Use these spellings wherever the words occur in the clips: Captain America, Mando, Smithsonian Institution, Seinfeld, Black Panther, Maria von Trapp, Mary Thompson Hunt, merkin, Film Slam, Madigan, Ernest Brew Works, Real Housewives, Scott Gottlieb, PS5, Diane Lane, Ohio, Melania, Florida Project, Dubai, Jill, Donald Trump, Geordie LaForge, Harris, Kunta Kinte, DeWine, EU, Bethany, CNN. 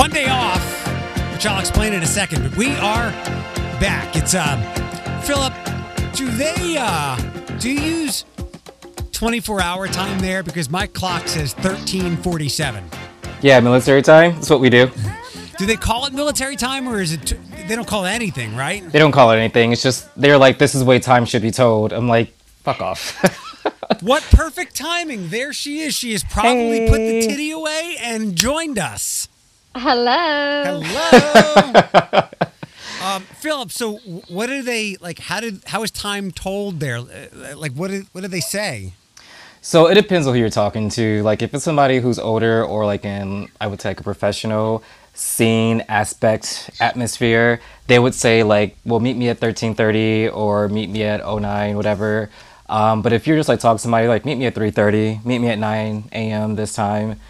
one day off, which I'll explain in a second, but we are back. It's, Philip, do you use 24-hour time there? Because my clock says 1347. Yeah, military time. That's what we do. Do they call it military time, or is it, they don't call it anything, right? They don't call it anything. It's just, they're like, this is the way time should be told. I'm like, fuck off. What perfect timing. There she is. She has probably put the titty away and joined us. Hello. Hello. Philip, so what do they, like, how is time told there? Like, what do they say? So it depends on who you're talking to. Like, if it's somebody who's older or, like, in, I would say, like, a professional scene, aspect, atmosphere, they would say, like, well, meet me at 1330 or meet me at 09, whatever. But if you're just, like, talking to somebody, like, meet me at 3:30, meet me at 9 a.m. this time.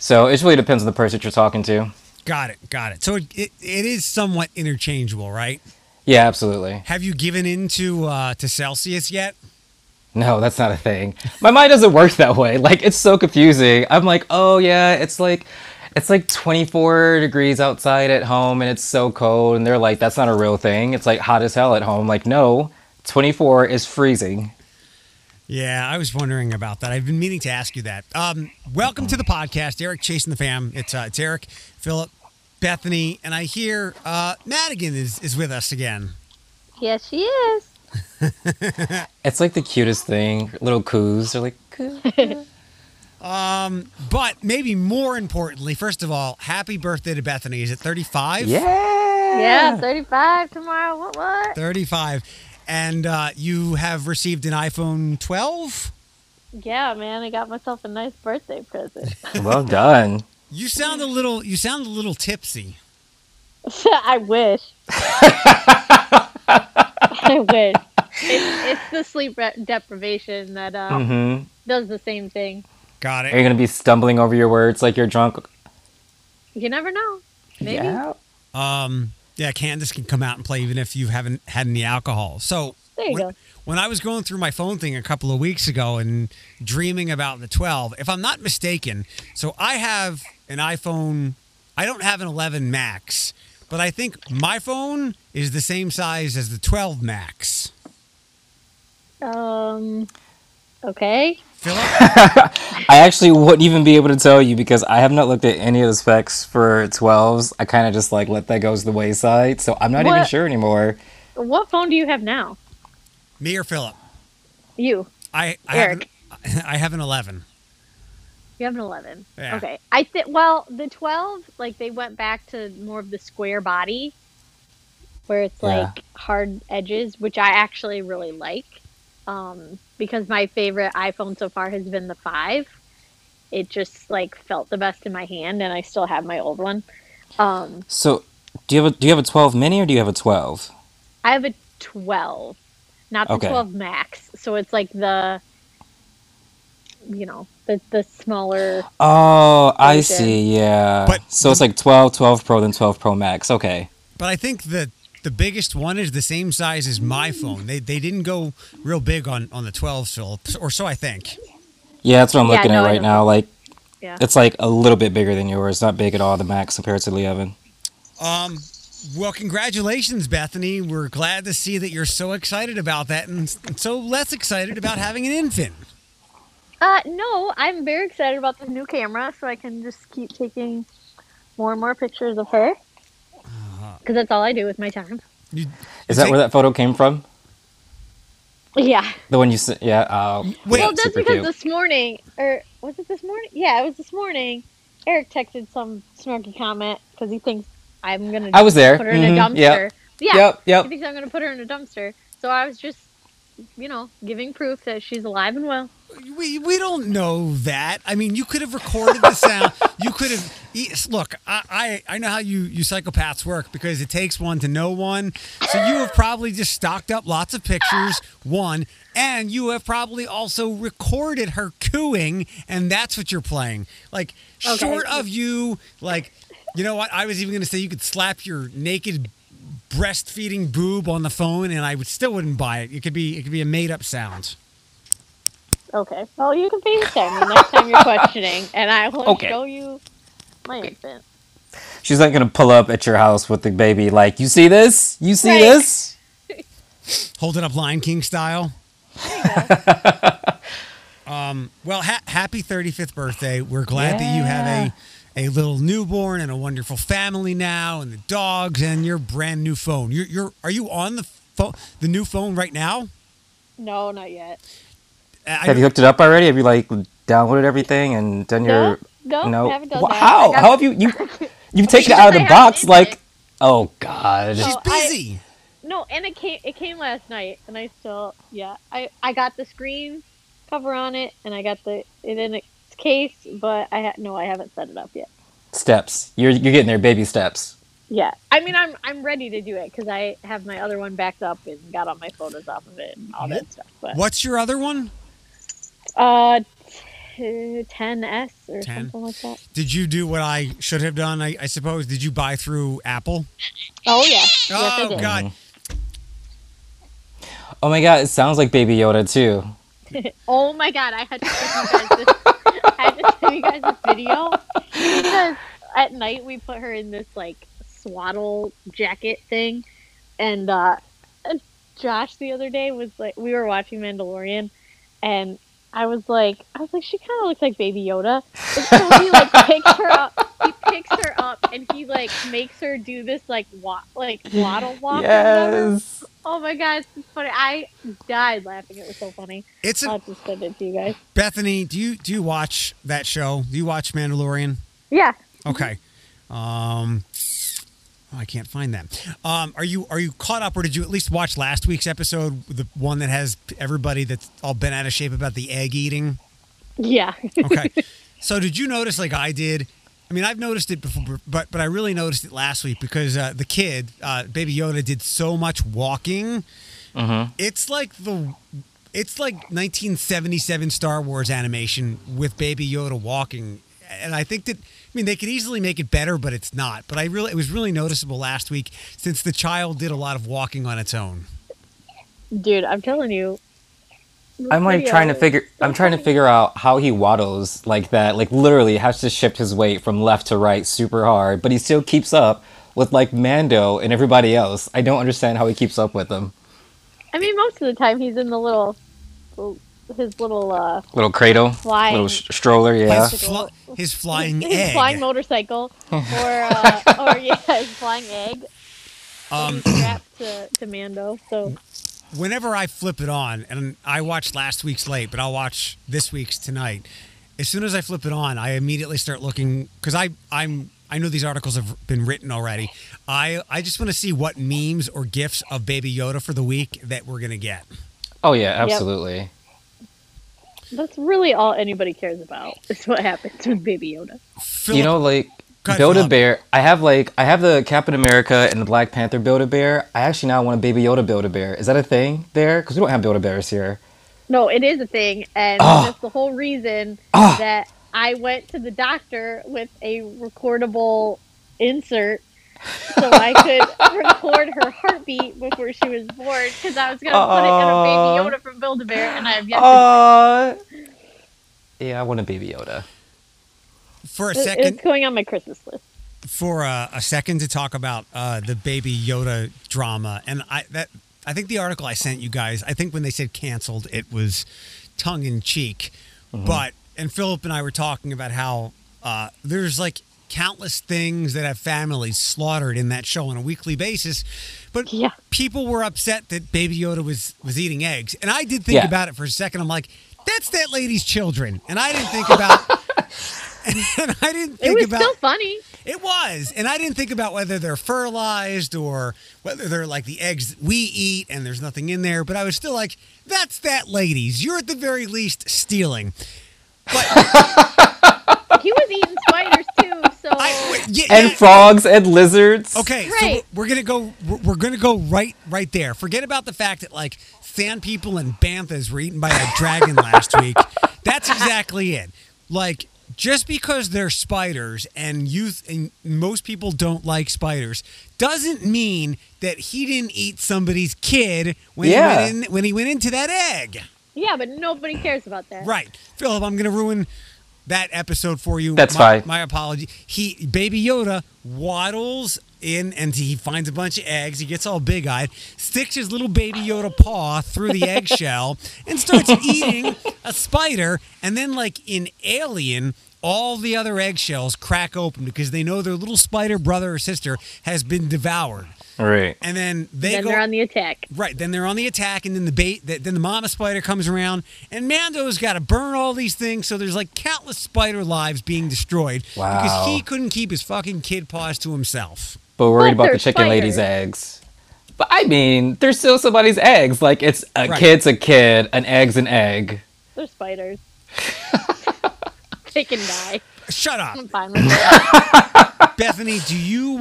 So it really depends on the person you're talking to. Got it, got it. So it is somewhat interchangeable, right? Yeah, absolutely. Have you given in to Celsius yet? No, that's not a thing. My mind doesn't work that way. Like, it's so confusing. I'm like, oh, yeah, it's like 24 degrees outside at home, and it's so cold. And they're like, that's not a real thing. It's, like, hot as hell at home. Like, no, 24 is freezing. Yeah, I was wondering about that. I've been meaning to ask you that. Welcome to the podcast, Eric Chasing the Fam. It's Eric, Philip, Bethany, and I hear Madigan is with us again. Yes, she is. It's like the cutest thing. Little coos are like, coo. But maybe more importantly, first of all, happy birthday to Bethany. Is it 35? Yeah, 35 tomorrow. What? 35. And you have received an iPhone 12? Yeah, man, I got myself a nice birthday present. Well done. You sound a little tipsy. I wish. I wish. It's the sleep deprivation that does the same thing. Got it. Are you going to be stumbling over your words like you're drunk? You never know. Maybe. Yeah. Yeah, Candace can come out and play even if you haven't had any alcohol. So there you go. When I was going through my phone thing a couple of weeks ago and dreaming about the 12, if I'm not mistaken, so I have an iPhone. I don't have an 11 Max, but I think my phone is the same size as the 12 Max. Okay. Philip? I actually wouldn't even be able to tell you because I have not looked at any of the specs for 12s. I kind of just like let that go to the wayside, so I'm not even sure anymore. What phone do you have now? Me or Philip? You. Eric. I have an 11. You have an 11. Yeah. Okay. Well, the 12, like they went back to more of the square body where it's like hard edges, which I actually really like. Because my favorite iPhone so far has been the 5. It just like felt the best in my hand, and I still have my old one. So, do you have a 12 mini or do you have a 12? I have a 12, not the 12 Max. So it's like the, you know, the smaller. Oh, version. I see. Yeah. But so it's like 12, 12 Pro, then 12 Pro Max. Okay. But I think that. The biggest one is the same size as my phone. They didn't go real big on the 12, or so I think. Yeah, that's what I'm looking at right now. Like, it's like a little bit bigger than yours. Not big at all, the Max compared to the 11. Well, congratulations, Bethany. We're glad to see that you're so excited about that and so less excited about having an infant. No, I'm very excited about the new camera, so I can just keep taking more and more pictures of her. Because that's all I do with my time. Is that where that photo came from? Yeah. The one you said, yeah. Well, that's because this morning, or was it this morning? Yeah, it was this morning. Eric texted some snarky comment because he thinks I'm going to put her in a dumpster. Yep. Yeah, yep. He thinks I'm going to put her in a dumpster. So I was just, you know, giving proof that she's alive and well. We don't know that. I mean, you could have recorded the sound. You could have... Look, I know how you psychopaths work because it takes one to know one. So you have probably just stocked up lots of pictures, and you have probably also recorded her cooing, and that's what you're playing. Like, short of you, like, you know what? I was even going to say you could slap your naked breastfeeding boob on the phone, and I still wouldn't buy it. It could be a made-up sound. Okay. Well, you can FaceTime me next time you're questioning, and I will show you my infant. She's not gonna pull up at your house with the baby like, you see this? You see this? Holding up Lion King style. Well, happy 35th birthday. We're glad that you have a little newborn and a wonderful family now, and the dogs and your brand new phone. Are you on the phone, the new phone right now? No, not yet. Have you hooked it up already? Have you like downloaded everything and done your? No, I haven't done that. How? How have you taken it out of the box? Like, oh God, she's busy. No, and it came last night, and I still I got the screen cover on it, and I got it in its case, but I haven't set it up yet. Steps, you're getting there, baby steps. Yeah, I mean, I'm ready to do it because I have my other one backed up and got all my photos off of it and all that stuff. But. What's your other one? 10S or something like that. Did you do what I should have done? I suppose. Did you buy through Apple? Oh yeah. Oh yes, God. Oh my God! It sounds like Baby Yoda too. Oh my God! I had to send you guys this video because at night we put her in this like swaddle jacket thing, and Josh the other day was like, we were watching Mandalorian, and I was like, she kind of looks like Baby Yoda. And so he like picks her up, and he like makes her do this like waddle walk. Yes. Oh my God, it's funny. I died laughing. It was so funny. I'll just send it to you guys. Bethany, do you watch that show? Do you watch Mandalorian? Yeah. Okay. I can't find that. Are you caught up, or did you at least watch last week's episode, the one that has everybody that's all bent out of shape about the egg eating? Yeah. Okay. So did you notice, like I did? I mean, I've noticed it before, but I really noticed it last week because the kid, Baby Yoda, did so much walking. Mm-hmm. It's like 1977 Star Wars animation with Baby Yoda walking. And I think that, I mean, they could easily make it better, but it's not. But it was really noticeable last week since the child did a lot of walking on its own. Dude, I'm telling you. I'm trying to figure out how he waddles like that. Like literally has to shift his weight from left to right super hard, but he still keeps up with like Mando and everybody else. I don't understand how he keeps up with them. I mean, most of the time he's in the little cradle, flying, little stroller, yeah. His flying egg. His flying motorcycle, his flying egg. Strapped to Mando. So whenever I flip it on, and I watched last week's late, but I'll watch this week's tonight. As soon as I flip it on, I immediately start looking because I know these articles have been written already. I just want to see what memes or GIFs of Baby Yoda for the week that we're gonna get. Oh yeah, absolutely. Yep. That's really all anybody cares about is what happens with Baby Yoda. Philip, you know, like Build-A-Bear. I have the Captain America and the Black Panther Build-A-Bear. I actually now want a Baby Yoda Build-A-Bear. Is that a thing there? Because we don't have Build-A-Bears here. No, it is a thing, and that's the whole reason that I went to the doctor with a recordable insert so I could record her heartbeat before she was born, because I was going to put it in a Baby Yoda from Build-A-Bear, and I have yet to do it. Yeah, I want a Baby Yoda. For a second, it's going on my Christmas list. For a second to talk about the Baby Yoda drama, and I think the article I sent you guys, I think when they said canceled, it was tongue-in-cheek. Mm-hmm. And Philip and I were talking about how there's like countless things that have families slaughtered in that show on a weekly basis, but people were upset that Baby Yoda was eating eggs, and I did think about it for a second. I'm like, that's that lady's children, and I didn't think about. And I didn't think about. It was about, still funny. It was, and I didn't think about whether they're fertilized or whether they're like the eggs that we eat and there's nothing in there. But I was still like, that's that lady's. You're at the very least stealing. But he was eating spiders too. And frogs and lizards. Okay, right. So we're gonna go right there. Forget about the fact that like sand people and banthas were eaten by a dragon last week. That's exactly it. Like just because they're spiders and most people don't like spiders doesn't mean that he didn't eat somebody's kid when he went into that egg. Yeah, but nobody cares about that. Right, Philip. I'm gonna ruin that episode for you. That's fine. My apology. Baby Yoda waddles in and he finds a bunch of eggs. He gets all big-eyed, sticks his little Baby Yoda paw through the eggshell, and starts eating a spider. And then, like in Alien, all the other eggshells crack open because they know their little spider brother or sister has been devoured. Right. And then they're on the attack. Right. Then they're on the attack, and then the mama spider comes around, and Mando's got to burn all these things, so there's like countless spider lives being destroyed. Wow. Because he couldn't keep his fucking kid paws to himself. But worried about the chicken lady's eggs. But I mean, they're still somebody's eggs. Like, it's a kid's a kid, an egg's an egg. They're spiders. They can die. Shut up. I'm fine with that. Bethany, did you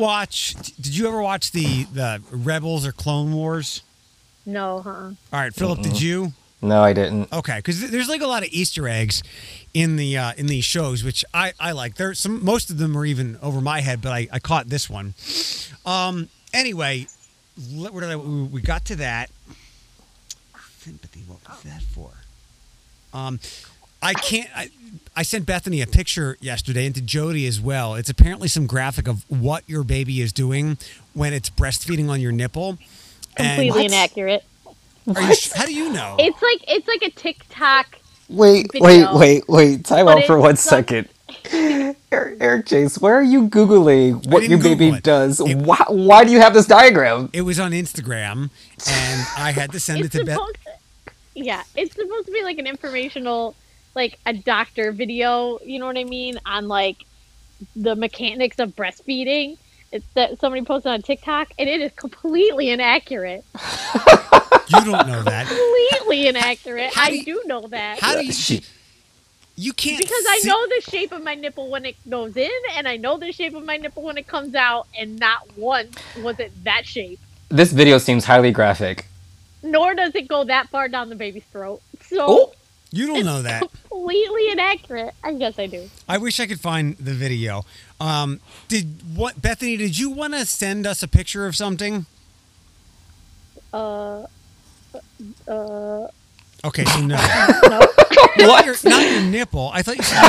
ever watch the Rebels or Clone Wars? No, huh? All right, Philip, did you? No, I didn't. Okay, because there's like a lot of Easter eggs in these shows, which I like. There's most of them are even over my head, but I caught this one. Anyway, we got to that. Sympathy, what was that for? I sent Bethany a picture yesterday, and to Jody as well. It's apparently some graphic of what your baby is doing when it's breastfeeding on your nipple. Completely inaccurate. How do you know? It's like a TikTok. Wait! Time out for 1 second. Eric Chase, where are you Googling what your baby does? Why do you have this diagram? It was on Instagram, and I had to send it to Beth. Yeah, it's supposed to be like an informational, like a doctor video, you know what I mean, on like the mechanics of breastfeeding. It's that somebody posted on TikTok, and it is completely inaccurate. You don't know that. Completely inaccurate. I do know that. How do you can't, because I know the shape of my nipple when it goes in, and I know the shape of my nipple when it comes out, and not once was it that shape. This video seems highly graphic. Nor does it go that far down the baby's throat. So. Ooh. You don't know that. Completely inaccurate. I guess I do. I wish I could find the video. Bethany, did you want to send us a picture of something? Okay, so no. No. What? Not your nipple. I thought you said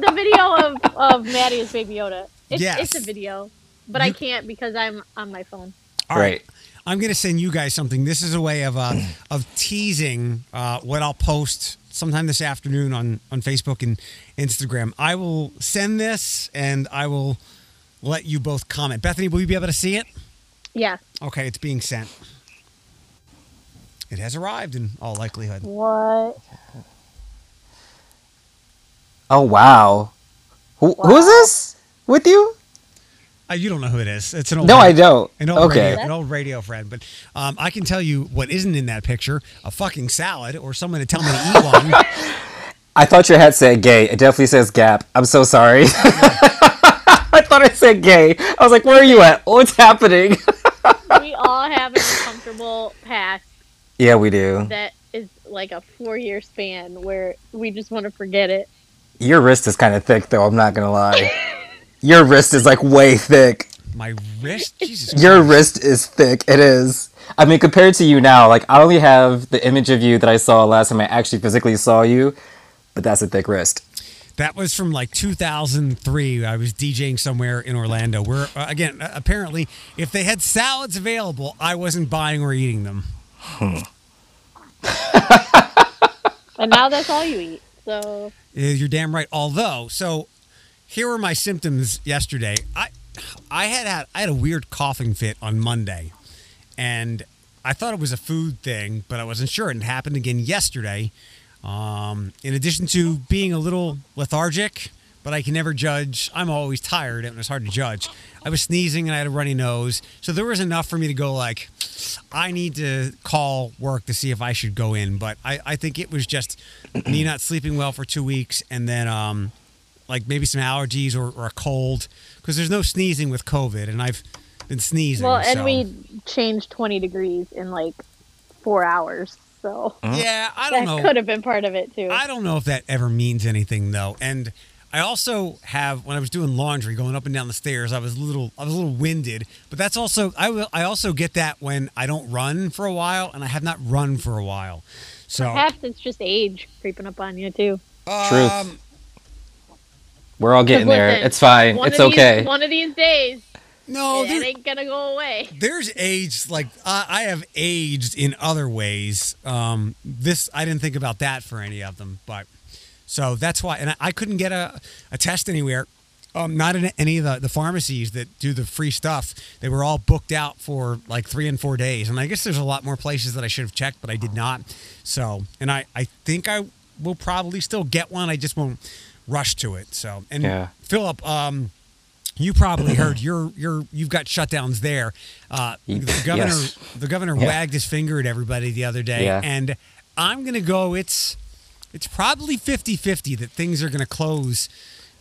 the video of Maddie as Baby Yoda. It's a video, but I can't because I'm on my phone. All right. I'm going to send you guys something. This is a way of teasing what I'll post sometime this afternoon on Facebook and Instagram. I will send this, and I will let you both comment. Bethany, will you be able to see it? Yeah. Okay, it's being sent. It has arrived in all likelihood. What? Oh, wow. Who is this with you? You don't know who it is. It's an old I don't. An old radio friend. But I can tell you what isn't in that picture: a fucking salad, or someone to tell me to eat one. I thought your hat said gay. It definitely says gap. I'm so sorry. I thought it said gay. I was like, where are you at? What's happening? We all have an uncomfortable past. Yeah, we do. That is like a 4-year span where we just want to forget it. Your wrist is kind of thick, though. I'm not going to lie. Your wrist is like way thick. My wrist? Jesus. Your wrist is thick. It is. I mean, compared to you now, like, I only have the image of you that I saw last time I actually physically saw you, but that's a thick wrist. That was from like 2003. I was DJing somewhere in Orlando where, again, apparently, if they had salads available, I wasn't buying or eating them. And now that's all you eat, so. You're damn right. Although, so. Here were my symptoms yesterday. I had a weird coughing fit on Monday, and I thought it was a food thing, but I wasn't sure. It happened again yesterday. In addition to being a little lethargic, but I can never judge. I'm always tired, and it's hard to judge. I was sneezing, and I had a runny nose. So there was enough for me to go like, I need to call work to see if I should go in. But I think it was just me not sleeping well for 2 weeks, and then like maybe some allergies or a cold, because there's no sneezing with COVID, and I've been sneezing. Well, and we changed 20 degrees in like 4 hours, so yeah, I don't know. That could have been part of it too. I don't know if that ever means anything though. And I also have, when I was doing laundry, going up and down the stairs, I was a little winded. But that's also I also get that when I don't run for a while, and I have not run for a while. So perhaps it's just age creeping up on you too. Truth. We're all getting there. It's fine. It's okay. One of these days. No, it ain't gonna go away. There's age, like I have aged in other ways. This I didn't think about that for any of them, but so that's why. And I couldn't get a test anywhere. Not in any of the pharmacies that do the free stuff. They were all booked out for like 3 and 4 days. And I guess there's a lot more places that I should have checked, but I did not. So, and I think I will probably still get one. I just won't rush to it. So, and yeah. Philip, you probably heard you've got shutdowns there. The governor wagged his finger at everybody the other day, and I'm going to go. It's probably 50-50 that things are going to close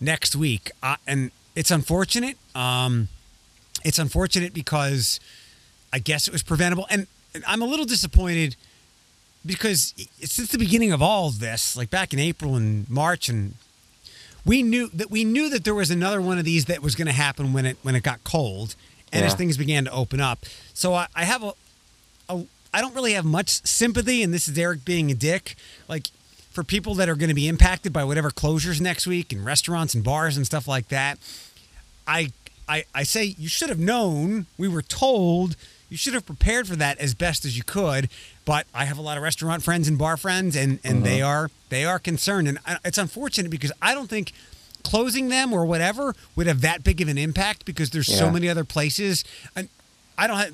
next week, and it's unfortunate. It's unfortunate because I guess it was preventable, and I'm a little disappointed because since the beginning of all of this, like back in April and March, and we knew that there was another one of these that was going to happen when it got cold and as things began to open up. So I have I don't really have much sympathy, and this is Eric being a dick, like, for people that are going to be impacted by whatever closures next week and restaurants and bars and stuff like that. I say you should have known. We were told. You should have prepared for that as best as you could. But I have a lot of restaurant friends and bar friends, and they are concerned. And it's unfortunate because I don't think closing them or whatever would have that big of an impact because there's so many other places. And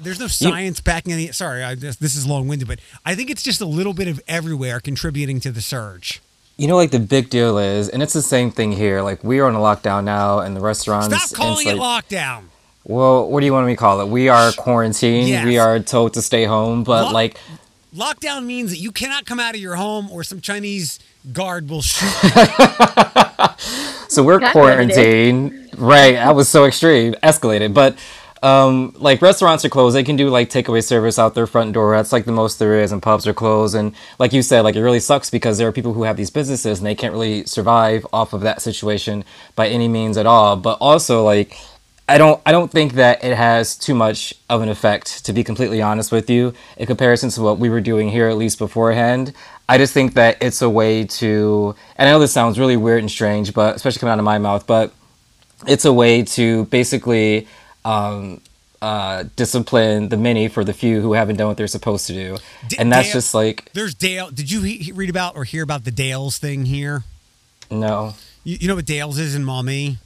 there's no science backing any. Sorry, this is long-winded, but I think it's just a little bit of everywhere contributing to the surge. You know, like the big deal is, and it's the same thing here. Like we are on a lockdown now, and the restaurants. Stop calling it lockdown. Well, what do you want me to call it? We are quarantined. Yes. We are told to stay home, but lockdown means that you cannot come out of your home, or some Chinese guard will shoot you. So we're quarantined, right? That was so extreme, escalated, but. Like restaurants are closed. They can do like takeaway service out their front door. That's like the most there is, and pubs are closed. And like you said, like it really sucks because there are people who have these businesses and they can't really survive off of that situation by any means at all. But also like, I don't think that it has too much of an effect, to be completely honest with you, in comparison to what we were doing here, at least beforehand. I just think that it's a way to, and I know this sounds really weird and strange, but especially coming out of my mouth, but it's a way to basically, discipline the many for the few who haven't done what they're supposed to do. And that's just like... There's Dale. Did you read about or hear about the Dales thing here? No. You know what Dales is in Maumee?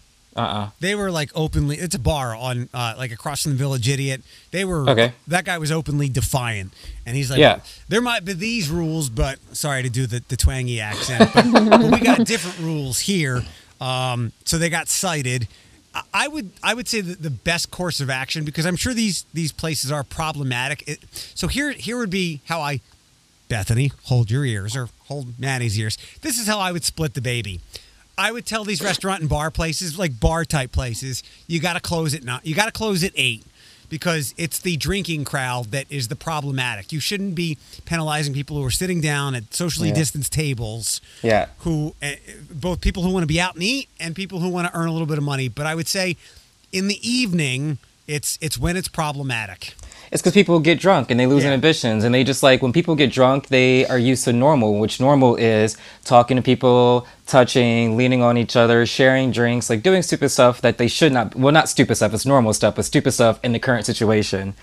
They were like openly... It's a bar on like across from the Village Idiot. They were... Okay. That guy was openly defiant. And he's like, there might be these rules, but... Sorry to do the twangy accent. But, but we got different rules here. So they got cited... I would say that the best course of action, because I'm sure these places are problematic. So here would be how I, Bethany, hold your ears, or hold Maddie's ears. This is how I would split the baby. I would tell these restaurant and bar places, like bar type places, you got to close at 8 because it's the drinking crowd that is the problematic. You shouldn't be penalizing people who are sitting down at socially distanced tables. Yeah. Who both people who want to be out and eat and people who want to earn a little bit of money. But I would say in the evening, it's when it's problematic. It's because people get drunk and they lose inhibitions, and they just like, when people get drunk, they are used to normal, which normal is talking to people, touching, leaning on each other, sharing drinks, like doing stupid stuff that they should not, well, not stupid stuff, it's normal stuff, but stupid stuff in the current situation.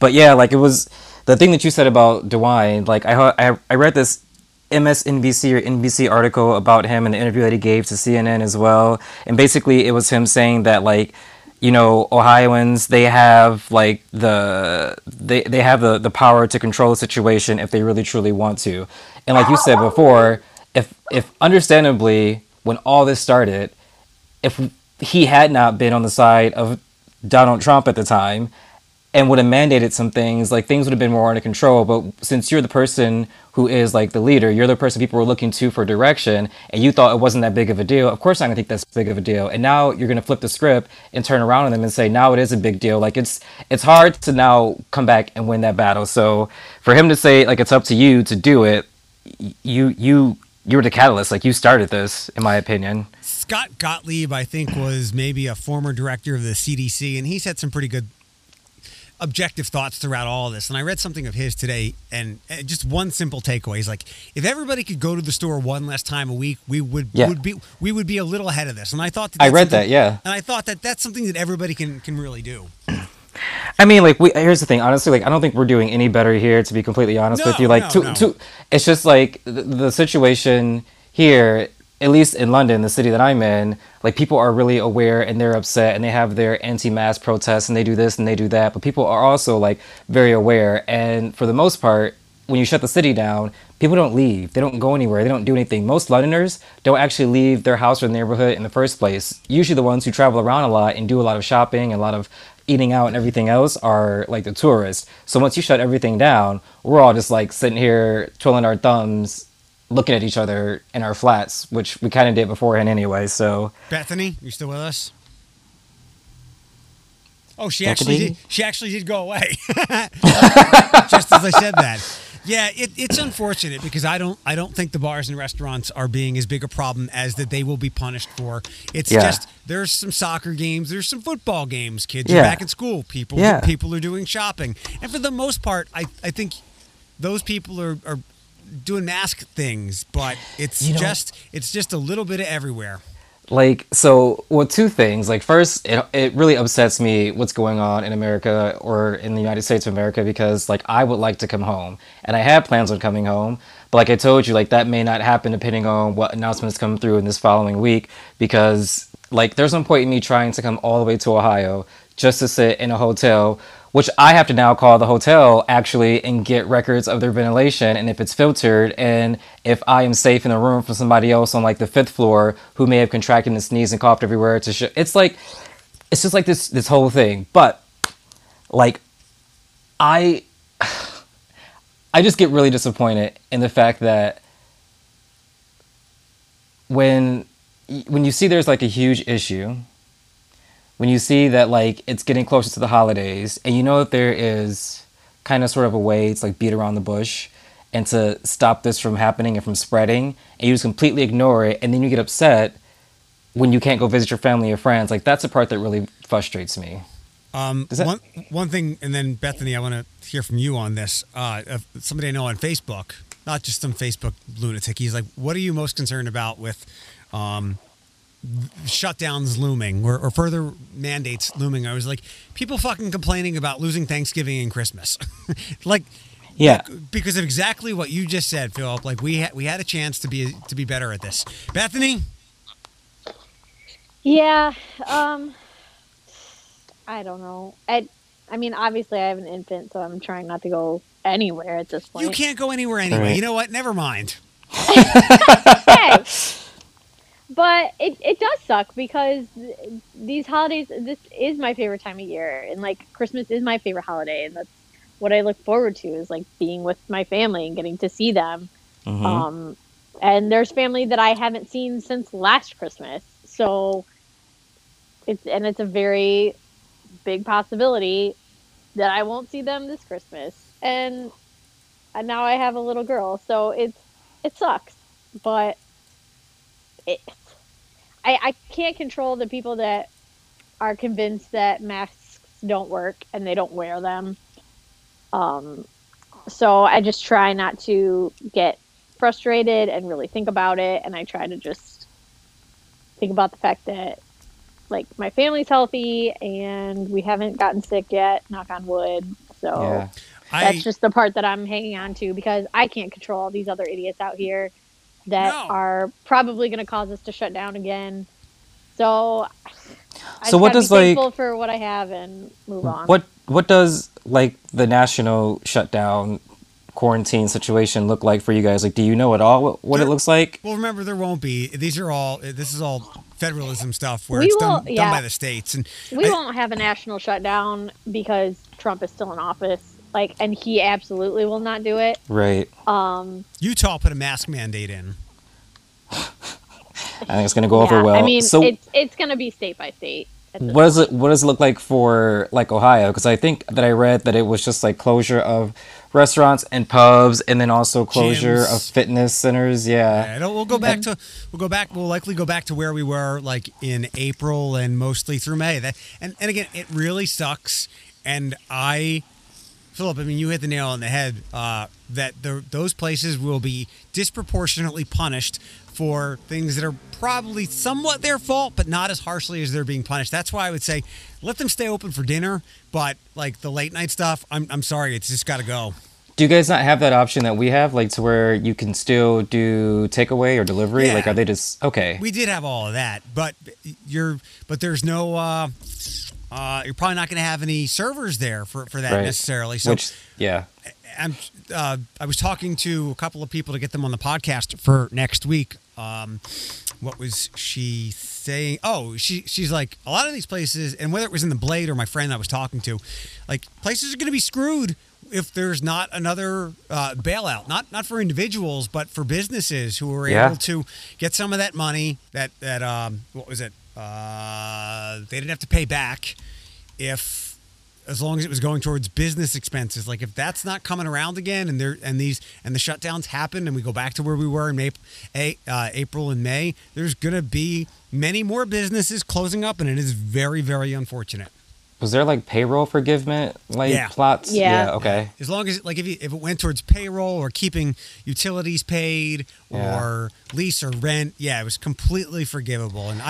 But yeah, like it was the thing that you said about DeWine, like I read this MSNBC or NBC article about him and the interview that he gave to CNN as well. And basically it was him saying that like, you know, Ohioans, they have like the power to control the situation if they really truly want to. And like you said before, if understandably when all this started, if he had not been on the side of Donald Trump at the time and would have mandated some things, like things would have been more under control. But since you're the person who is like the leader, you're the person people were looking to for direction, and you thought it wasn't that big of a deal, of course I'm going to think that's big of a deal. And now you're going to flip the script and turn around on them and say, now it is a big deal. Like it's hard to now come back and win that battle. So for him to say like, it's up to you to do it, you were the catalyst. Like you started this, in my opinion. Scott Gottlieb, I think, was maybe a former director of the CDC, and he said some pretty good objective thoughts throughout all of this. And I read something of his today, and just one simple takeaway. He's like, if everybody could go to the store one less time a week, we would be a little ahead of this. And I thought that I read that, yeah. And I thought that that's something that everybody can really do. I mean, like, here's the thing. Honestly, like, I don't think we're doing any better here, to be completely honest with you. Like, it's just like the situation here, at least in London, the city that I'm in, like, people are really aware and they're upset and they have their anti-mask protests and they do this and they do that. But people are also, like, very aware. And for the most part, when you shut the city down, people don't leave. They don't go anywhere. They don't do anything. Most Londoners don't actually leave their house or the neighborhood in the first place. Usually the ones who travel around a lot and do a lot of shopping and a lot of eating out and everything else are like the tourists. So once you shut everything down, we're all just like sitting here twirling our thumbs, looking at each other in our flats, which we kind of did beforehand anyway. So Bethany, you still with us? Oh, she actually did go away. Just as I said that. Yeah, it's unfortunate because I don't think the bars and restaurants are being as big a problem as that they will be punished for. It's just there's some soccer games, there's some football games, kids are back in school, people are doing shopping. And for the most part, I think those people are doing mask things, but it's just a little bit of everywhere. Like, so, well, two things. Like, first, it really upsets me what's going on in America or in the United States of America because, like, I would like to come home. And I had plans on coming home. But like I told you, like, that may not happen depending on what announcements come through in this following week because, like, there's no point in me trying to come all the way to Ohio just to sit in a hotel, which I have to now call the hotel, actually, and get records of their ventilation and if it's filtered and if I am safe in the room from somebody else on, like, the 5th floor who may have contracted and sneezed and coughed everywhere. It's like, it's just like this whole thing. But, like, I just get really disappointed in the fact that when you see there's, like, a huge issue, when you see that, like, it's getting closer to the holidays and you know that there is kind of sort of a way to, like, beat around the bush and to stop this from happening and from spreading, and you just completely ignore it, and then you get upset when you can't go visit your family or friends. Like, that's the part that really frustrates me. One thing, and then, Bethany, I want to hear from you on this. Somebody I know on Facebook, not just some Facebook lunatic, he's like, what are you most concerned about with shutdowns looming or further mandates looming? I was like, people fucking complaining about losing Thanksgiving and Christmas. Like, yeah, because of exactly what you just said, Philip. Like, we had a chance to be better at this. Bethany? Yeah. I don't know. I mean, obviously I have an infant, so I'm trying not to go anywhere at this point. You can't go anywhere anyway. Right. You know what? Never mind. Hey. But it does suck because these holidays, this is my favorite time of year. And, like, Christmas is my favorite holiday. And that's what I look forward to is, like, being with my family and getting to see them. Mm-hmm. And there's family that I haven't seen since last Christmas. So it's a very big possibility that I won't see them this Christmas. And now I have a little girl. So it sucks. But I can't control the people that are convinced that masks don't work and they don't wear them. So I just try not to get frustrated and really think about it. And I try to just think about the fact that, like, my family's healthy and we haven't gotten sick yet, knock on wood. So that's just the part that I'm hanging on to because I can't control all these other idiots out here that are probably going to cause us to shut down again. So I just gotta be thankful, like, for what I have and move on. What does, like, the national shutdown quarantine situation look like for you guys? Like, do you know at all what it looks like? Well, remember, there won't be. This is all federalism stuff where it's done by the states. And we won't have a national shutdown because Trump is still in office. Like, and he absolutely will not do it. Right. Utah put a mask mandate in. I think it's going to go over well. I mean, so it's going to be state by state. What does it look like for, like, Ohio? Because I think that I read that it was just, like, closure of restaurants and pubs, and then also closure of fitness centers. Yeah, we'll likely go back to where we were, like, in April and mostly through May. And again, it really sucks. And Philip, I mean, you hit the nail on the head that those places will be disproportionately punished for things that are probably somewhat their fault, but not as harshly as they're being punished. That's why I would say let them stay open for dinner, but like the late night stuff, I'm sorry, it's just got to go. Do you guys not have that option that we have, like to where you can still do takeaway or delivery? Yeah. Like, are they just okay? We did have all of that, but there's no. You're probably not going to have any servers there for that right. necessarily. So, which, yeah, I was talking to a couple of people to get them on the podcast for next week. What was she saying? Oh, she's like, a lot of these places, and whether it was in the Blade or my friend I was talking to, like places are going to be screwed if there's not another bailout, not for individuals, but for businesses who are able to get some of that money that what was it? They didn't have to pay back as long as it was going towards business expenses. Like if that's not coming around again and the shutdowns happen and we go back to where we were in April and May, there's going to be many more businesses closing up, and it is very, very unfortunate. Was there like payroll forgiveness, plots? Yeah. Okay. As long as if it went towards payroll or keeping utilities paid or lease or rent, it was completely forgivable. And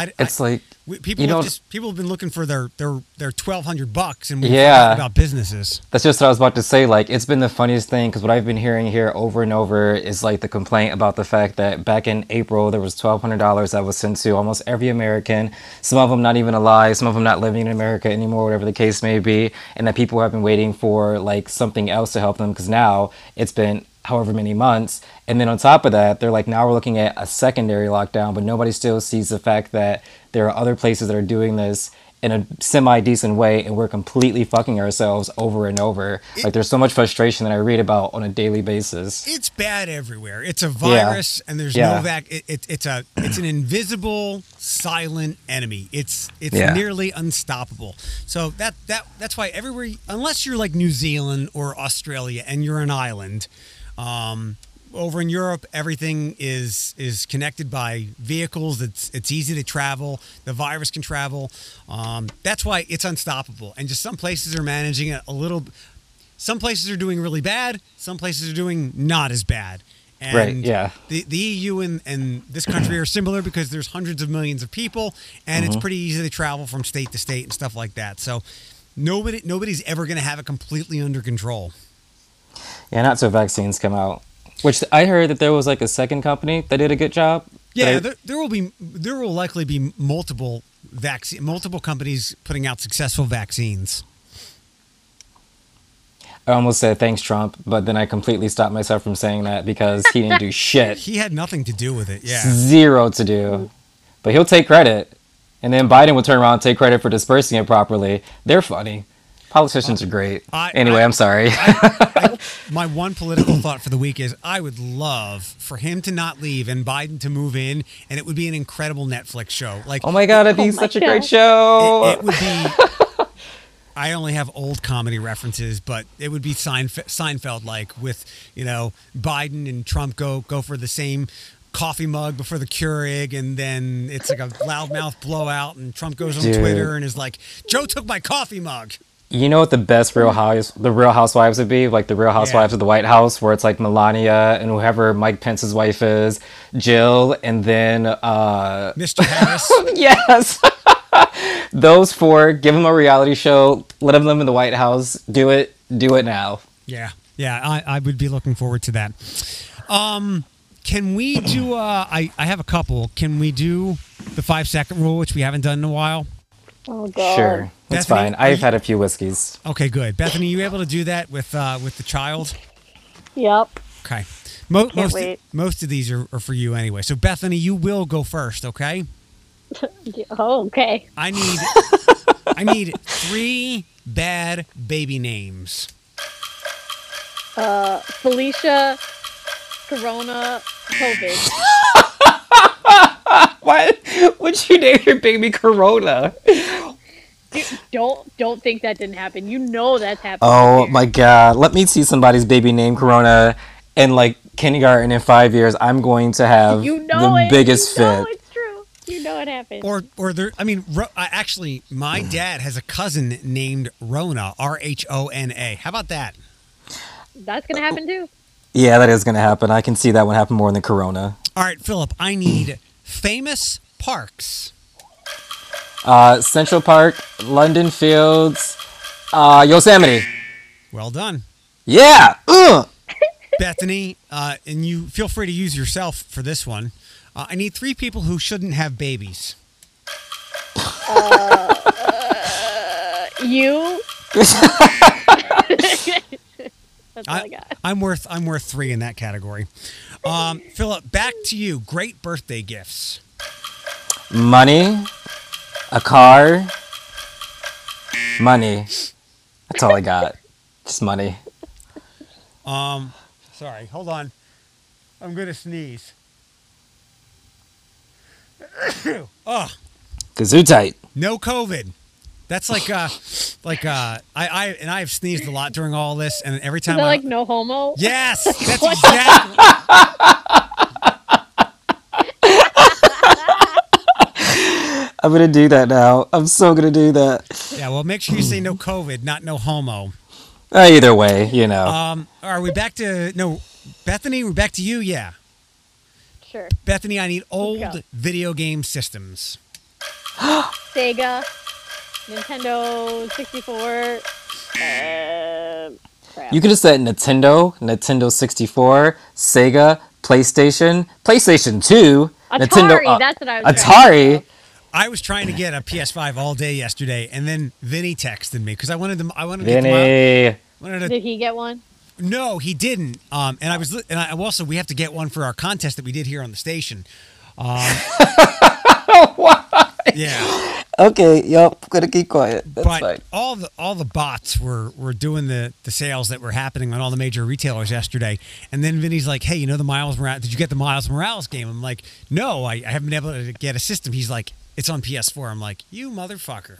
people have been looking for their $1,200, and we talk about businesses. That's just what I was about to say. Like, it's been the funniest thing because what I've been hearing here over and over is like the complaint about the fact that back in April there was $1,200 that was sent to almost every American. Some of them not even alive. Some of them not living in America anymore. Whatever the case may be, and that people have been waiting for like something else to help them because now it's been however many months, and then on top of that they're like, now we're looking at a secondary lockdown, but nobody still sees the fact that there are other places that are doing this in a semi-decent way, and we're completely fucking ourselves over and over. There's so much frustration that I read about on a daily basis. It's bad everywhere. It's a virus, and there's no vaccine. It's an invisible, silent enemy. It's nearly unstoppable. So that's why everywhere, unless you're like New Zealand or Australia and you're an island, over in Europe, everything is connected by vehicles. It's easy to travel. The virus can travel. That's why it's unstoppable. And just some places are managing it a little. Some places are doing really bad. Some places are doing not as bad. And right, yeah. The EU and this country are similar because there's hundreds of millions of people, and it's pretty easy to travel from state to state and stuff like that. So nobody's ever going to have it completely under control. Yeah, not so vaccines come out. Which I heard that there was like a second company that did a good job. Yeah, there will likely be multiple companies putting out successful vaccines. I almost said thanks, Trump, but then I completely stopped myself from saying that because he didn't do shit. He had nothing to do with it. Yeah, zero to do. But he'll take credit, and then Biden will turn around and take credit for dispersing it properly. They're funny. Politicians are great. I'm sorry. My one political thought for the week is I would love for him to not leave and Biden to move in, and it would be an incredible Netflix show. Like, oh my God, it'd be such a great show. It would be. I only have old comedy references, but it would be Seinfeld like with, Biden and Trump go for the same coffee mug before the Keurig, and then it's like a loudmouth blowout, and Trump goes on Twitter and is like, Joe took my coffee mug. You know what the best Real Housewives would be? Like the Real Housewives of the White House, where it's like Melania and whoever Mike Pence's wife is, Jill, and then Mr. Harris. Yes. Those four, give them a reality show, let them live in the White House, do it now. Yeah. Yeah, I would be looking forward to that. Can we do I have a couple. Can we do the 5-second rule, which we haven't done in a while? Oh God. Sure. That's Bethany, fine. I've had a few whiskeys. Okay, good. Bethany, you able to do that with the child? Yep. Okay. Most of these are for you anyway. So Bethany, you will go first, okay? Oh, okay. I need 3 bad baby names. Felicia, Corona, COVID. Why would you name your baby Corona? Don't think that didn't happen. You know that's happening. Oh my God. Let me see somebody's baby named Corona in like kindergarten in 5 years. I'm going to have biggest fit. You know it's true. You know it happened. happens. Or there. I mean, actually, my dad has a cousin named Rona, R-H-O-N-A. How about that? That's gonna happen too. Yeah, that is gonna happen. I can see that one happen more than Corona. All right, Philip, I need famous parks. Central Park, London Fields, Yosemite. Well done. Yeah. Bethany, and you feel free to use yourself for this one. I need three people who shouldn't have babies. You. That's all I got. I'm worth three in that category. Philip, back to you. Great birthday gifts. Money, a car, money. That's all I got. Just money. Sorry. Hold on. I'm gonna sneeze. Oh. Gesundheit. No COVID. That's like I have sneezed a lot during all this, and every time. Is that like no homo? Yes, that's exactly. I'm gonna do that now. I'm so gonna do that. Yeah, well, make sure you say no COVID, not no homo. Either way, you know. Are we back to no, Bethany? We're back to you. Yeah. Sure. Bethany, I need old video game systems. Sega. Nintendo 64. You could have said Nintendo 64, Sega, PlayStation 2, Atari. Nintendo, that's what I was Atari. Trying to I was trying to get a PS5 all day yesterday, and then Vinny texted me because I wanted to. Did he get one? No, he didn't. And we have to get one for our contest that we did here on the station. Why? Yeah. Okay, yep, I'm gonna keep quiet. That's but fine. all the bots were doing the sales that were happening on all the major retailers yesterday. And then Vinny's like, hey, you know the Miles Morales, did you get the Miles Morales game? I'm like, no, I haven't been able to get a system. He's like, it's on PS4. I'm like, you motherfucker.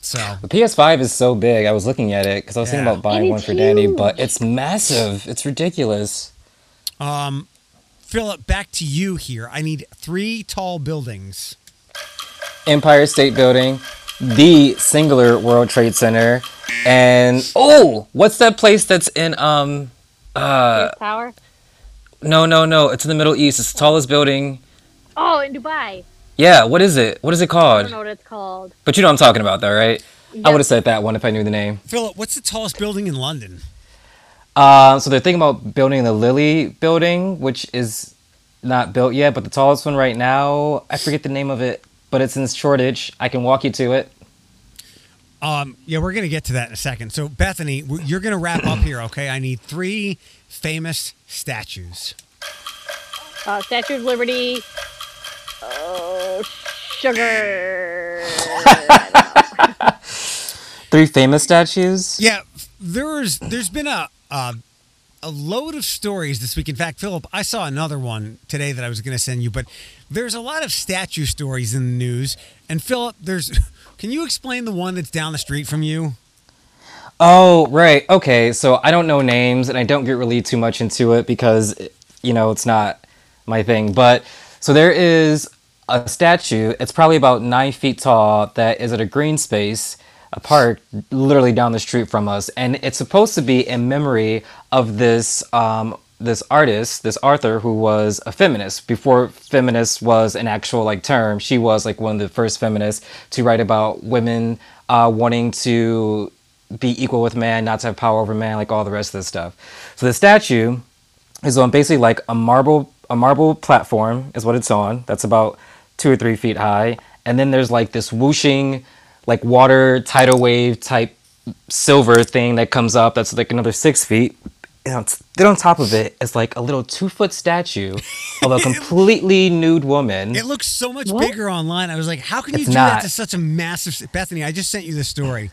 So the PS5 is so big. I was looking at it because I was thinking about buying one for Danny, but it's massive. It's ridiculous. Philip, back to you here. I need three tall buildings. Empire State Building, the singular World Trade Center, and what's that place that's in Tower? No, it's in the Middle East. It's the tallest building. Oh, in Dubai. Yeah, what is it? What is it called? I don't know what it's called. But you know what I'm talking about though, right? Yep. I would have said that one if I knew the name. Philip, what's the tallest building in London? So they're thinking about building the Lily building, which is not built yet, but the tallest one right now, I forget the name of it. But it's in Shoreditch. I can walk you to it. Yeah, we're going to get to that in a second. So, Bethany, you're going to wrap up here, okay? I need three famous statues. Statue of Liberty. Oh, sugar. Three famous statues? Yeah, there's been a load of stories this week. In fact, Philip, I saw another one today that I was going to send you, but there's a lot of statue stories in the news. And Philip, can you explain the one that's down the street from you? Oh, right. Okay. So I don't know names and I don't get really too much into it because, you know, it's not my thing. But so there is a statue. It's probably about 9 feet tall that is at a green space, a park literally down the street from us, and it's supposed to be in memory of this this author who was a feminist. Before feminist was an actual like term, she was like one of the first feminists to write about women wanting to be equal with man, not to have power over man, like all the rest of this stuff. So the statue is on basically like a marble platform is what it's on. That's about 2 or 3 feet high, and then there's like this whooshing, like water, tidal wave type silver thing that comes up. That's like another 6 feet. And then on top of it is like a little 2-foot statue of a completely nude woman. It looks so much bigger online. I was like, how can you do that to such a massive... Bethany, I just sent you this story.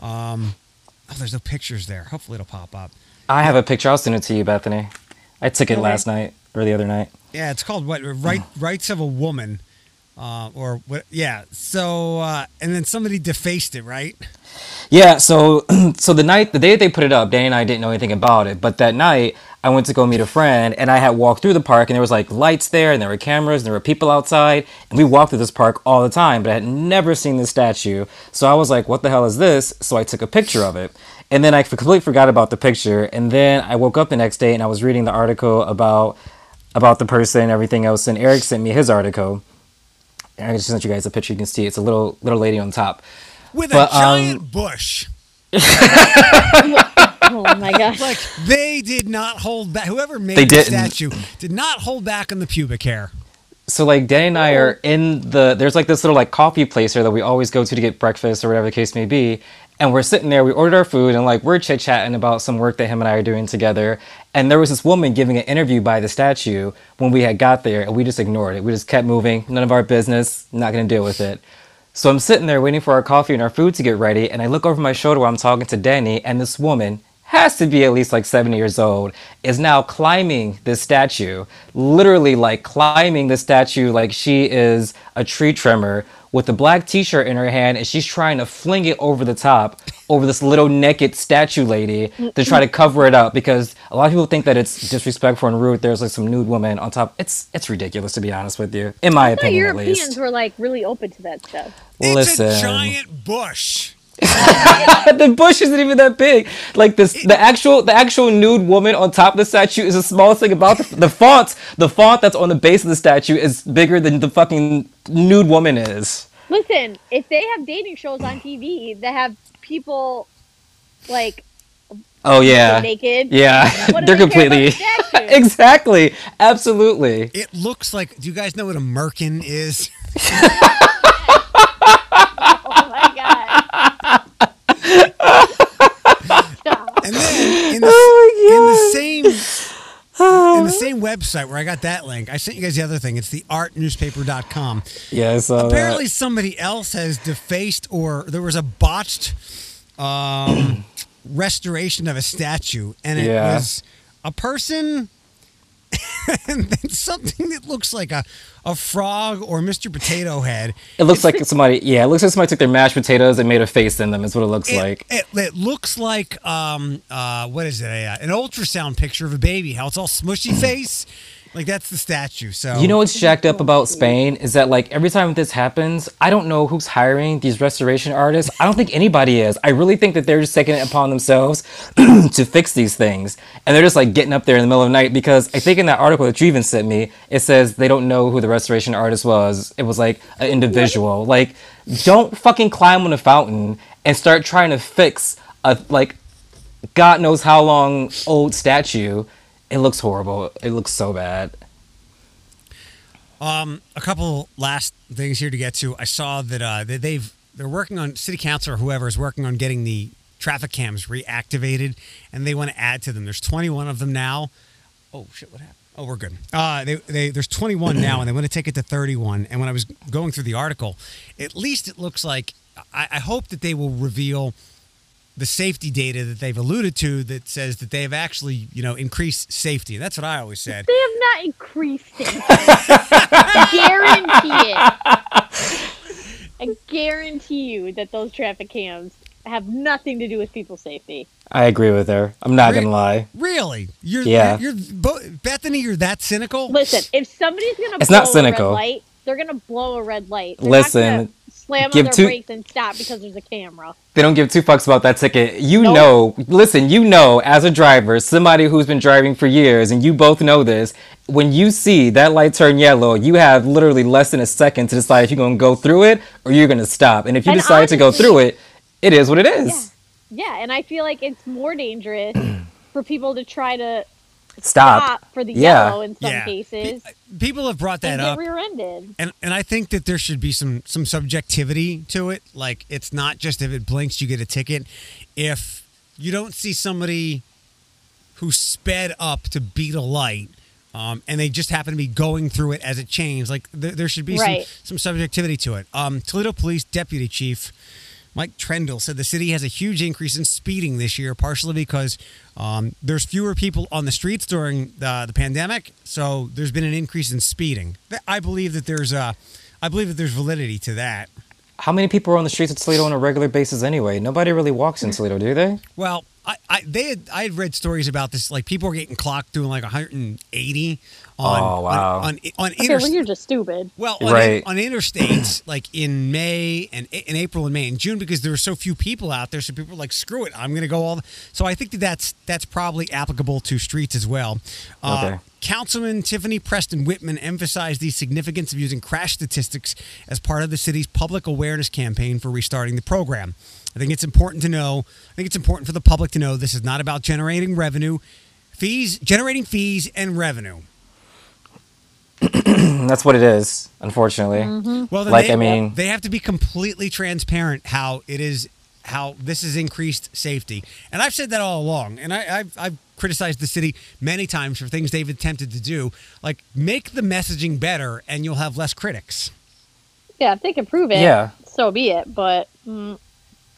There's no pictures there. Hopefully it'll pop up. I have a picture. I'll send it to you, Bethany. I took it last night or the other night. Yeah, it's called what? Rights of a Woman. And then somebody defaced it, right? Yeah, so the day they put it up, Danny and I didn't know anything about it, but that night I went to go meet a friend, and I had walked through the park, and there was like lights there, and there were cameras, and there were people outside, and we walked through this park all the time, but I had never seen this statue. So I was like, what the hell is this? So I took a picture of it. And then I completely forgot about the picture. And then I woke up the next day and I was reading the article about the person and everything else. And Eric sent me his article. And I just sent you guys a picture. You can see it's a little lady on top. With a giant bush. Oh my gosh. Like, they did not hold back. Whoever made the statue did not hold back on the pubic hair. So like Danny and I are in there's like this little like coffee place here that we always go to get breakfast or whatever the case may be. And we're sitting there, we ordered our food, and like we're chit-chatting about some work that him and I are doing together. And there was this woman giving an interview by the statue when we had got there, and we just ignored it. We just kept moving, none of our business, not going to deal with it. So I'm sitting there waiting for our coffee and our food to get ready, and I look over my shoulder while I'm talking to Danny, and this woman, has to be at least like 70 years old, is now climbing this statue, literally like climbing the statue like she is a tree trimmer, with a black t-shirt in her hand, and she's trying to fling it over the top, over this little naked statue lady to try to cover it up, because a lot of people think that it's disrespectful and rude. There's like some nude woman on top. It's ridiculous, to be honest with you, in my opinion at least. Europeans were like really open to that stuff. Listen. It's a giant bush. The bush isn't even that big. Like the actual nude woman on top of the statue is the smallest thing about the font. The font that's on the base of the statue is bigger than the fucking nude woman is. Listen, if they have dating shows on TV that have people like naked, they're completely exactly, absolutely. It looks like. Do you guys know what a merkin is? And then in the same website where I got that link, I sent you guys the other thing. It's the artnewspaper.com. Yeah, I saw apparently that. Somebody else has defaced, or there was a botched restoration of a statue, and it was a person and then something that looks like a frog or Mr. Potato Head. It looks like somebody, it looks like somebody took their mashed potatoes and made a face in them, is what it looks like. It looks like, what is it? An ultrasound picture of a baby, how it's all smushy face. Like, that's the statue, so... You know what's jacked up about Spain is that, like, every time this happens, I don't know who's hiring these restoration artists. I don't think anybody is. I really think that they're just taking it upon themselves to fix these things. And they're just, like, getting up there in the middle of the night, because I think in that article that you even sent me, it says they don't know who the restoration artist was. It was, like, an individual. Like, don't fucking climb on a fountain and start trying to fix a, like, God knows how long old statue. It looks horrible. It looks so bad. A couple last things here to get to. I saw that they're working on, city council or whoever is working on getting the traffic cams reactivated, and they want to add to them. There's 21 of them now. Oh shit! What happened? Oh, we're good. There's 21 now, and they want to take it to 31. And when I was going through the article, at least it looks like I hope that they will reveal the safety data that they've alluded to that says that they've actually, increased safety. That's what I always said. They have not increased safety. I guarantee you that those traffic cams have nothing to do with people's safety. I agree with her. I'm not going to lie. Really? You're Bethany, you're that cynical? Listen, if somebody's going to blow a red light, they're going to blow a red light. They're slam on their brakes and stop because there's a camera. They don't give two fucks about that ticket. You know, as a driver, somebody who's been driving for years, and you both know this, when you see that light turn yellow, you have literally less than a second to decide if you're going to go through it or you're going to stop. And if you decide to go through it, it is what it is. Yeah, and I feel like it's more dangerous for people to try to stop for the yellow in some cases. People have brought that up. Rear-ended. And I think that there should be some subjectivity to it. Like, it's not just if it blinks, you get a ticket. If you don't see somebody who sped up to beat a light, and they just happen to be going through it as it changed, like, there should be some subjectivity to it. Toledo Police Deputy Chief Mike Trendle said the city has a huge increase in speeding this year, partially because there's fewer people on the streets during the pandemic, so there's been an increase in speeding. I believe that there's validity to that. How many people are on the streets of Toledo on a regular basis anyway? Nobody really walks in Toledo, do they? Well, I had read stories about this. Like, people were getting clocked doing like 180 on okay, well, you're just stupid. Well, on interstates, like in May and in April and May and June, because there were so few people out there. So people were like, "Screw it, I'm going to go all." So I think that that's probably applicable to streets as well. Okay. Councilman Tiffany Preston Whitman emphasized the significance of using crash statistics as part of the city's public awareness campaign for restarting the program. I think it's important to know. I think it's important for the public to know this is not about generating revenue, generating fees and revenue. That's what it is, unfortunately. Mm-hmm. Well, like they have to be completely transparent how this has increased safety. And I've said that all along, and I've criticized the city many times for things they've attempted to do. Like, make the messaging better, and you'll have less critics. Yeah, if they can prove it, so be it. But.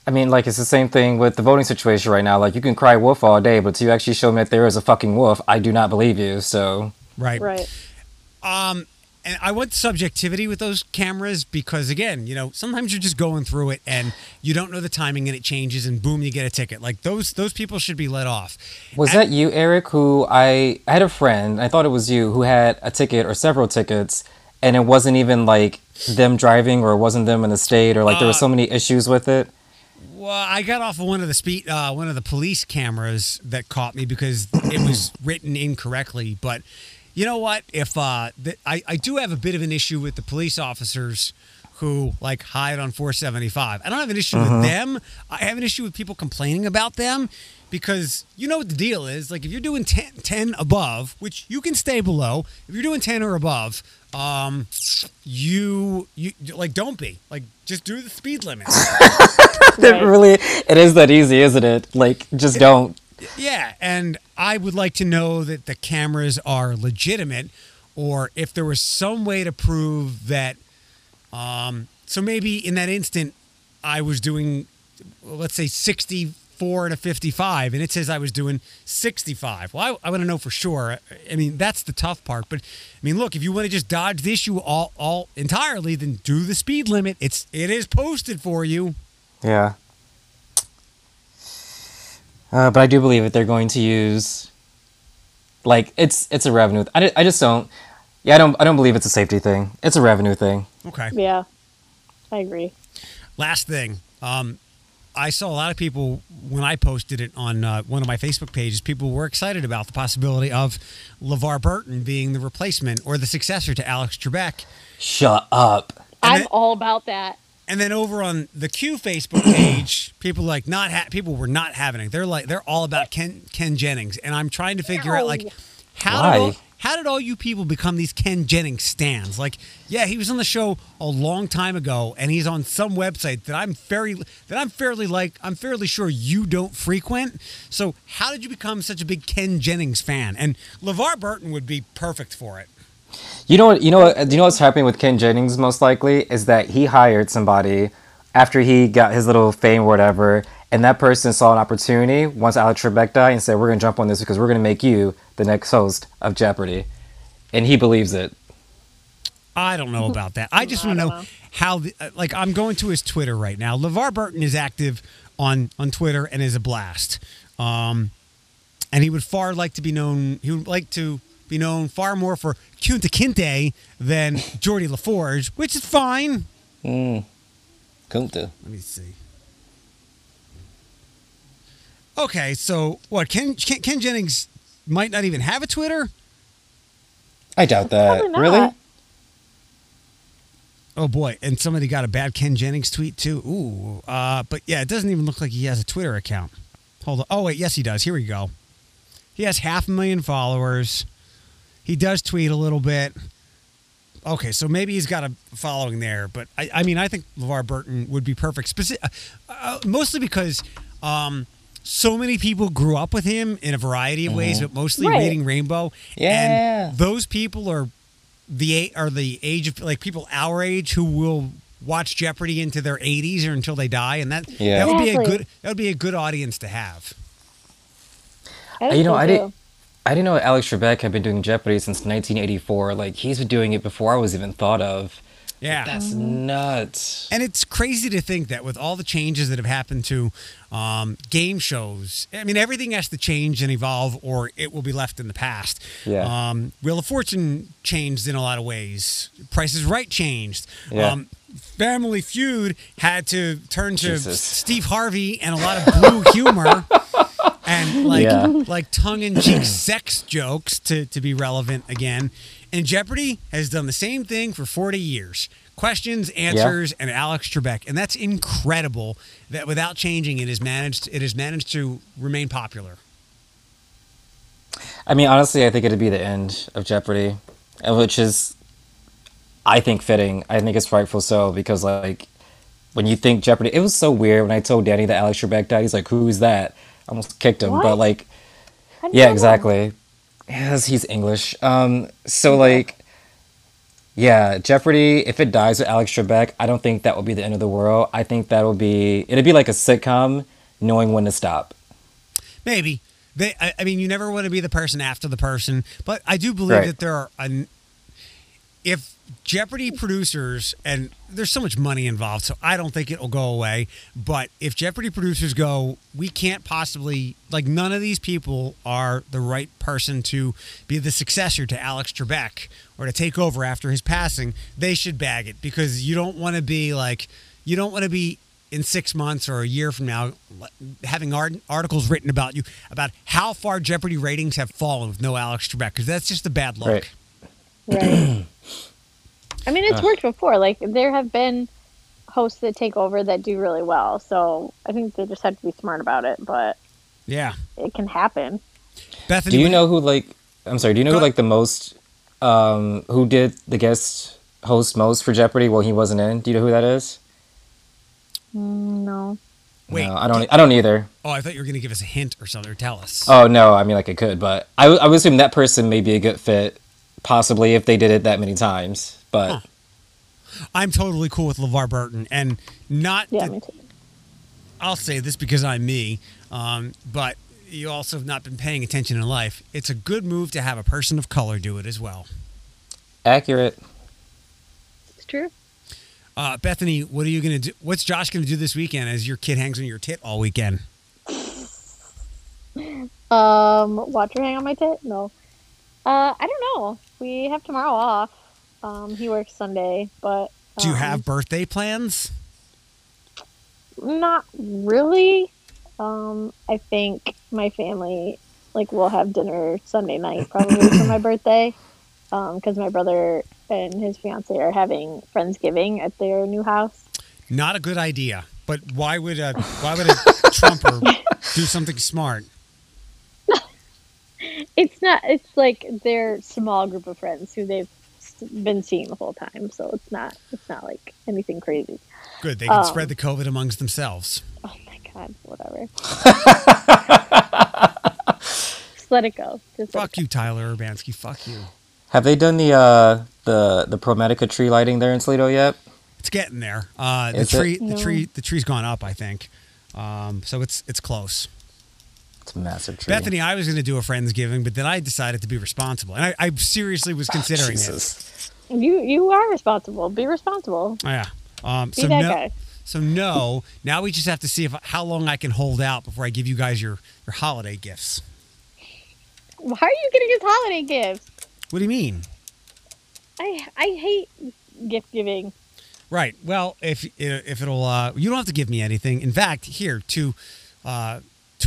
I mean, like, it's the same thing with the voting situation right now. Like, you can cry wolf all day, but to actually show me that there is a fucking wolf, I do not believe you, so... Right. And I want subjectivity with those cameras because, again, you know, sometimes you're just going through it and you don't know the timing and it changes and boom, you get a ticket. Like, those people should be let off. Was that you, Eric, who I had a friend, I thought it was you, who had a ticket or several tickets, and it wasn't even, like, them driving or it wasn't them in the state or, like, there were so many issues with it? Well, I got off of one of the police cameras that caught me because it was written incorrectly. But you know what? If I do have a bit of an issue with the police officers who like hide on 475. I don't have an issue with them. I have an issue with people complaining about them because you know what the deal is. Like if you're doing 10 above, which you can stay below, if you're doing 10 or above, you like don't be like just do the speed limit. Right. It is that easy, isn't it? Like, just don't. Yeah, and I would like to know that the cameras are legitimate, or if there was some way to prove that. So maybe in that instant, I was doing, let's say, 64 to 55, and it says I was doing 65. Well, I want to know for sure. I mean, that's the tough part. But I mean, look, if you want to just dodge the issue all entirely, then do the speed limit. It is posted for you. Yeah. But I do believe that they're going to use, like, it's a revenue. I just don't. Yeah, I don't believe it's a safety thing. It's a revenue thing. Okay. Yeah, I agree. Last thing. I saw a lot of people, when I posted it on one of my Facebook pages, people were excited about the possibility of LeVar Burton being the replacement or the successor to Alex Trebek. Shut up. I'm all about that. And then over on the Q Facebook page, people were not having it. They're all about Ken Jennings, and I'm trying to figure out like how did all you people become these Ken Jennings stans? Like, yeah, he was on the show a long time ago, and he's on some website that I'm fairly sure you don't frequent. So how did you become such a big Ken Jennings fan? And LeVar Burton would be perfect for it. You know what's happening with Ken Jennings most likely is that he hired somebody after he got his little fame or whatever, and that person saw an opportunity once Alex Trebek died and said, "We're going to jump on this because we're going to make you the next host of Jeopardy," and he believes it. I don't know about that. I just want to know how. I'm going to his Twitter right now. LeVar Burton is active on Twitter and is a blast. And he would far like to be known. He would like to. Be known far more for Kunta Kinte than Geordie LaForge, which is fine. Kunta. Let me see. Okay, so what? Ken Jennings might not even have a Twitter? I doubt that. Really? Oh, boy. And somebody got a bad Ken Jennings tweet, too. Ooh. But, yeah, it doesn't even look like he has a Twitter account. Hold on. Oh, wait. Yes, he does. Here we go. He has 500,000 followers. He does tweet a little bit. Okay, so maybe he's got a following there, but I think LeVar Burton would be perfect, mostly because so many people grew up with him in a variety of ways, but mostly Reading Rainbow. Yeah, and those people are the age of like people our age who will watch Jeopardy into their 80s or until they die, and that would be a good audience to have. I didn't know Alex Trebek had been doing Jeopardy since 1984. Like, he's been doing it before I was even thought of. Yeah. That's nuts. And it's crazy to think that with all the changes that have happened to game shows, I mean, everything has to change and evolve or it will be left in the past. Yeah. Wheel of Fortune changed in a lot of ways. Price is Right changed. Yeah. Family Feud had to turn to Steve Harvey and a lot of blue humor. And like tongue-in-cheek sex jokes to be relevant again. And Jeopardy has done the same thing for 40 years. Questions, answers, and Alex Trebek. And that's incredible that without changing, it has managed to remain popular. I mean, honestly, I think it'd be the end of Jeopardy, which is, I think, fitting. I think it's rightful so, because like when you think Jeopardy, it was so weird when I told Danny that Alex Trebek died. He's like, who's that? Almost kicked him, what? But like, yeah, exactly. Yes, he's English. So like, yeah, Jeopardy. If it dies with Alex Trebek, I don't think that will be the end of the world. I think it'd be like a sitcom, knowing when to stop. Maybe they. I mean, you never want to be the person after the person, but I do believe that there are. If Jeopardy producers, and there's so much money involved, so I don't think it'll go away, but if Jeopardy producers go, we can't possibly, like, none of these people are the right person to be the successor to Alex Trebek or to take over after his passing, they should bag it, because you don't want to be, like, you don't want to be in 6 months or a year from now having articles written about you about how far Jeopardy ratings have fallen with no Alex Trebek, because that's just a bad look. Right. I mean, it's worked before. Like, there have been hosts that take over that do really well. So I think they just have to be smart about it. But yeah, it can happen. Bethany, do you know who, like, I'm sorry, do you know who, like, the most, who did the guest host most for Jeopardy while he wasn't in? Do you know who that is? No. Wait, no, I don't either. Oh, I thought you were going to give us a hint or something or tell us. Oh, no. I mean, like, I could, but I would assume that person may be a good fit. Possibly, if they did it that many times, but I'm totally cool with LeVar Burton, and not. Yeah, me too. I'll say this because I'm me, but you also have not been paying attention in life. It's a good move to have a person of color do it as well. Accurate. It's true. Bethany, what are you gonna do? What's Josh gonna do this weekend as your kid hangs on your tit all weekend? Watch her hang on my tit? No. I don't know. We have tomorrow off. He works Sunday, but... do you have birthday plans? Not really. I think my family, like, will have dinner Sunday night probably for my birthday, because my brother and his fiancé are having Friendsgiving at their new house. Not a good idea, but why would a Trumper do something smart? It's not. It's like their small group of friends who they've been seeing the whole time. So it's not like anything crazy. Good. They can spread the COVID amongst themselves. Oh my God. Whatever. Just let it go. Fuck you, Tyler Urbanski. Fuck you. Have they done the ProMedica tree lighting there in Toledo yet? It's getting there. The tree's gone up, I think. So it's close. It's a massive tree. Bethany, I was going to do a Friendsgiving, but then I decided to be responsible. And I seriously was considering this. You are responsible. Be responsible. Oh, yeah. Be so that guy. So no, now we just have to see how long I can hold out before I give you guys your holiday gifts. Why are you getting us holiday gifts? What do you mean? I hate gift giving. Right. Well, if it'll... you don't have to give me anything. In fact, here, to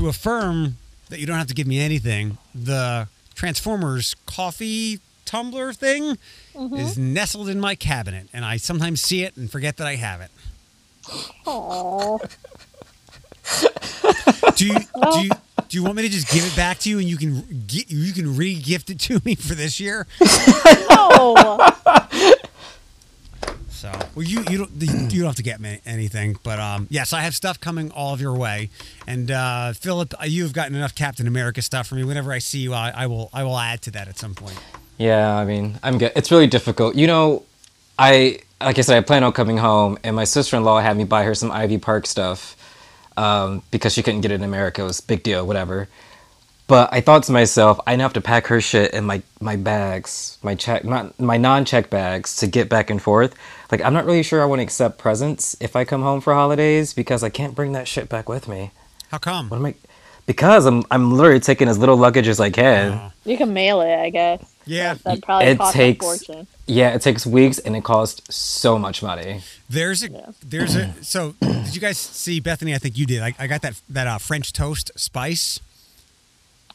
affirm that you don't have to give me anything, the Transformers coffee tumbler thing is nestled in my cabinet, and I sometimes see it and forget that I have it. Aww. Do you want me to just give it back to you, and you can re-gift it to me for this year? No. So, well, you don't have to get me anything, but yes, I have stuff coming all of your way. And Philip, you've gotten enough Captain America stuff for me. Whenever I see you, I will add to that at some point. Yeah, I mean, I'm good. It's really difficult, you know. Like I said, I plan on coming home, and my sister-in-law had me buy her some Ivy Park stuff because she couldn't get it in America. It was a big deal, whatever. But I thought to myself, I now have to pack her shit in my bags, my non-check bags to get back and forth. Like, I'm not really sure I want to accept presents if I come home for holidays because I can't bring that shit back with me. How come? What am I? Because I'm literally taking as little luggage as I can. Yeah. You can mail it, I guess. Yeah, that probably costs a fortune. Yeah, it takes weeks and it costs so much money. So did you guys see Bethany? I think you did. I got that French toast spice.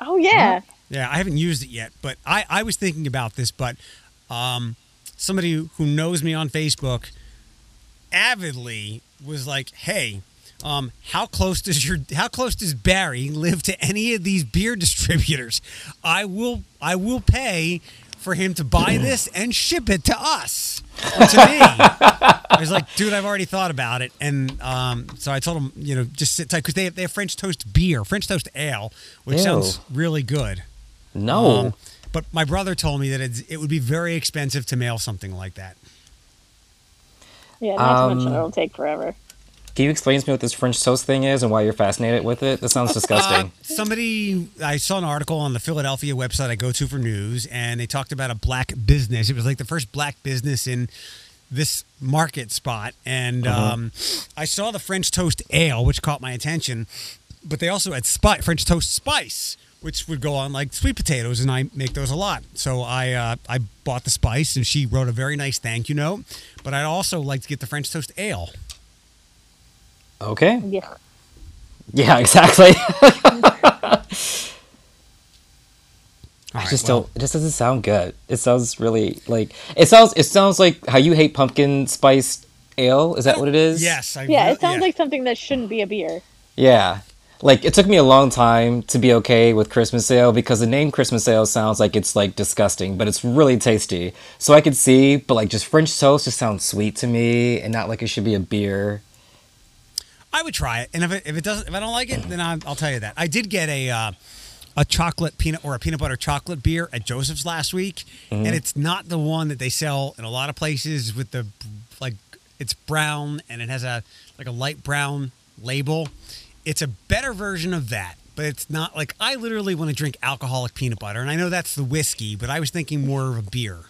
Oh, yeah. Yeah, I haven't used it yet, but I was thinking about this, but somebody who knows me on Facebook avidly was like, hey, how close does Barry live to any of these beer distributors? I will pay for him to buy this and ship it to us, or to me. I was like, dude, I've already thought about it. And so I told him, you know, just sit tight, because they have French toast beer, French toast ale, which sounds really good. No. But my brother told me that it would be very expensive to mail something like that. Yeah, not to mention it'll take forever. Can you explain to me what this French toast thing is and why you're fascinated with it? That sounds disgusting. I saw an article on the Philadelphia website I go to for news, and they talked about a black business. It was like the first black business in this market spot. And I saw the French toast ale, which caught my attention. But they also had French toast spice, which would go on like sweet potatoes, and I make those a lot. So I bought the spice, and she wrote a very nice thank you note. But I'd also like to get the French toast ale. Okay. Yeah. Yeah, exactly. It just doesn't sound good. It sounds really like it sounds like how you hate pumpkin spice ale. Is that what it is? Yes. It sounds like something that shouldn't be a beer. Yeah. Like, it took me a long time to be okay with Christmas ale because the name Christmas ale sounds like it's, like, disgusting, but it's really tasty. So I could see, but, like, just French toast just sounds sweet to me and not like it should be a beer. I would try it, and if I don't like it, then I'll tell you that. I did get a peanut butter chocolate beer at Joseph's last week, and it's not the one that they sell in a lot of places with the, like, it's brown and it has a light brown label. It's a better version of that, but it's not like I literally want to drink alcoholic peanut butter, and I know that's the whiskey, but I was thinking more of a beer.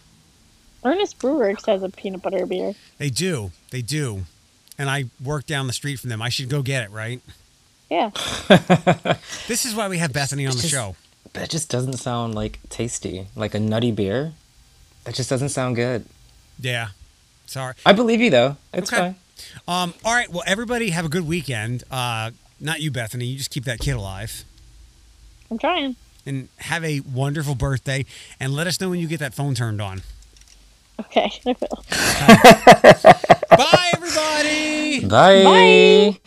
Ernest Brew Works has a peanut butter beer. They do. And I work down the street from them. I should go get it, right? Yeah. This is why we have Bethany on the show. That just doesn't sound, like, tasty. Like a nutty beer. That just doesn't sound good. Yeah. Sorry. I believe you, though. It's okay. Fine. All right. Well, everybody have a good weekend. Not you, Bethany. You just keep that kid alive. I'm trying. And have a wonderful birthday. And let us know when you get that phone turned on. Okay, I will. Bye, everybody. Bye. Bye.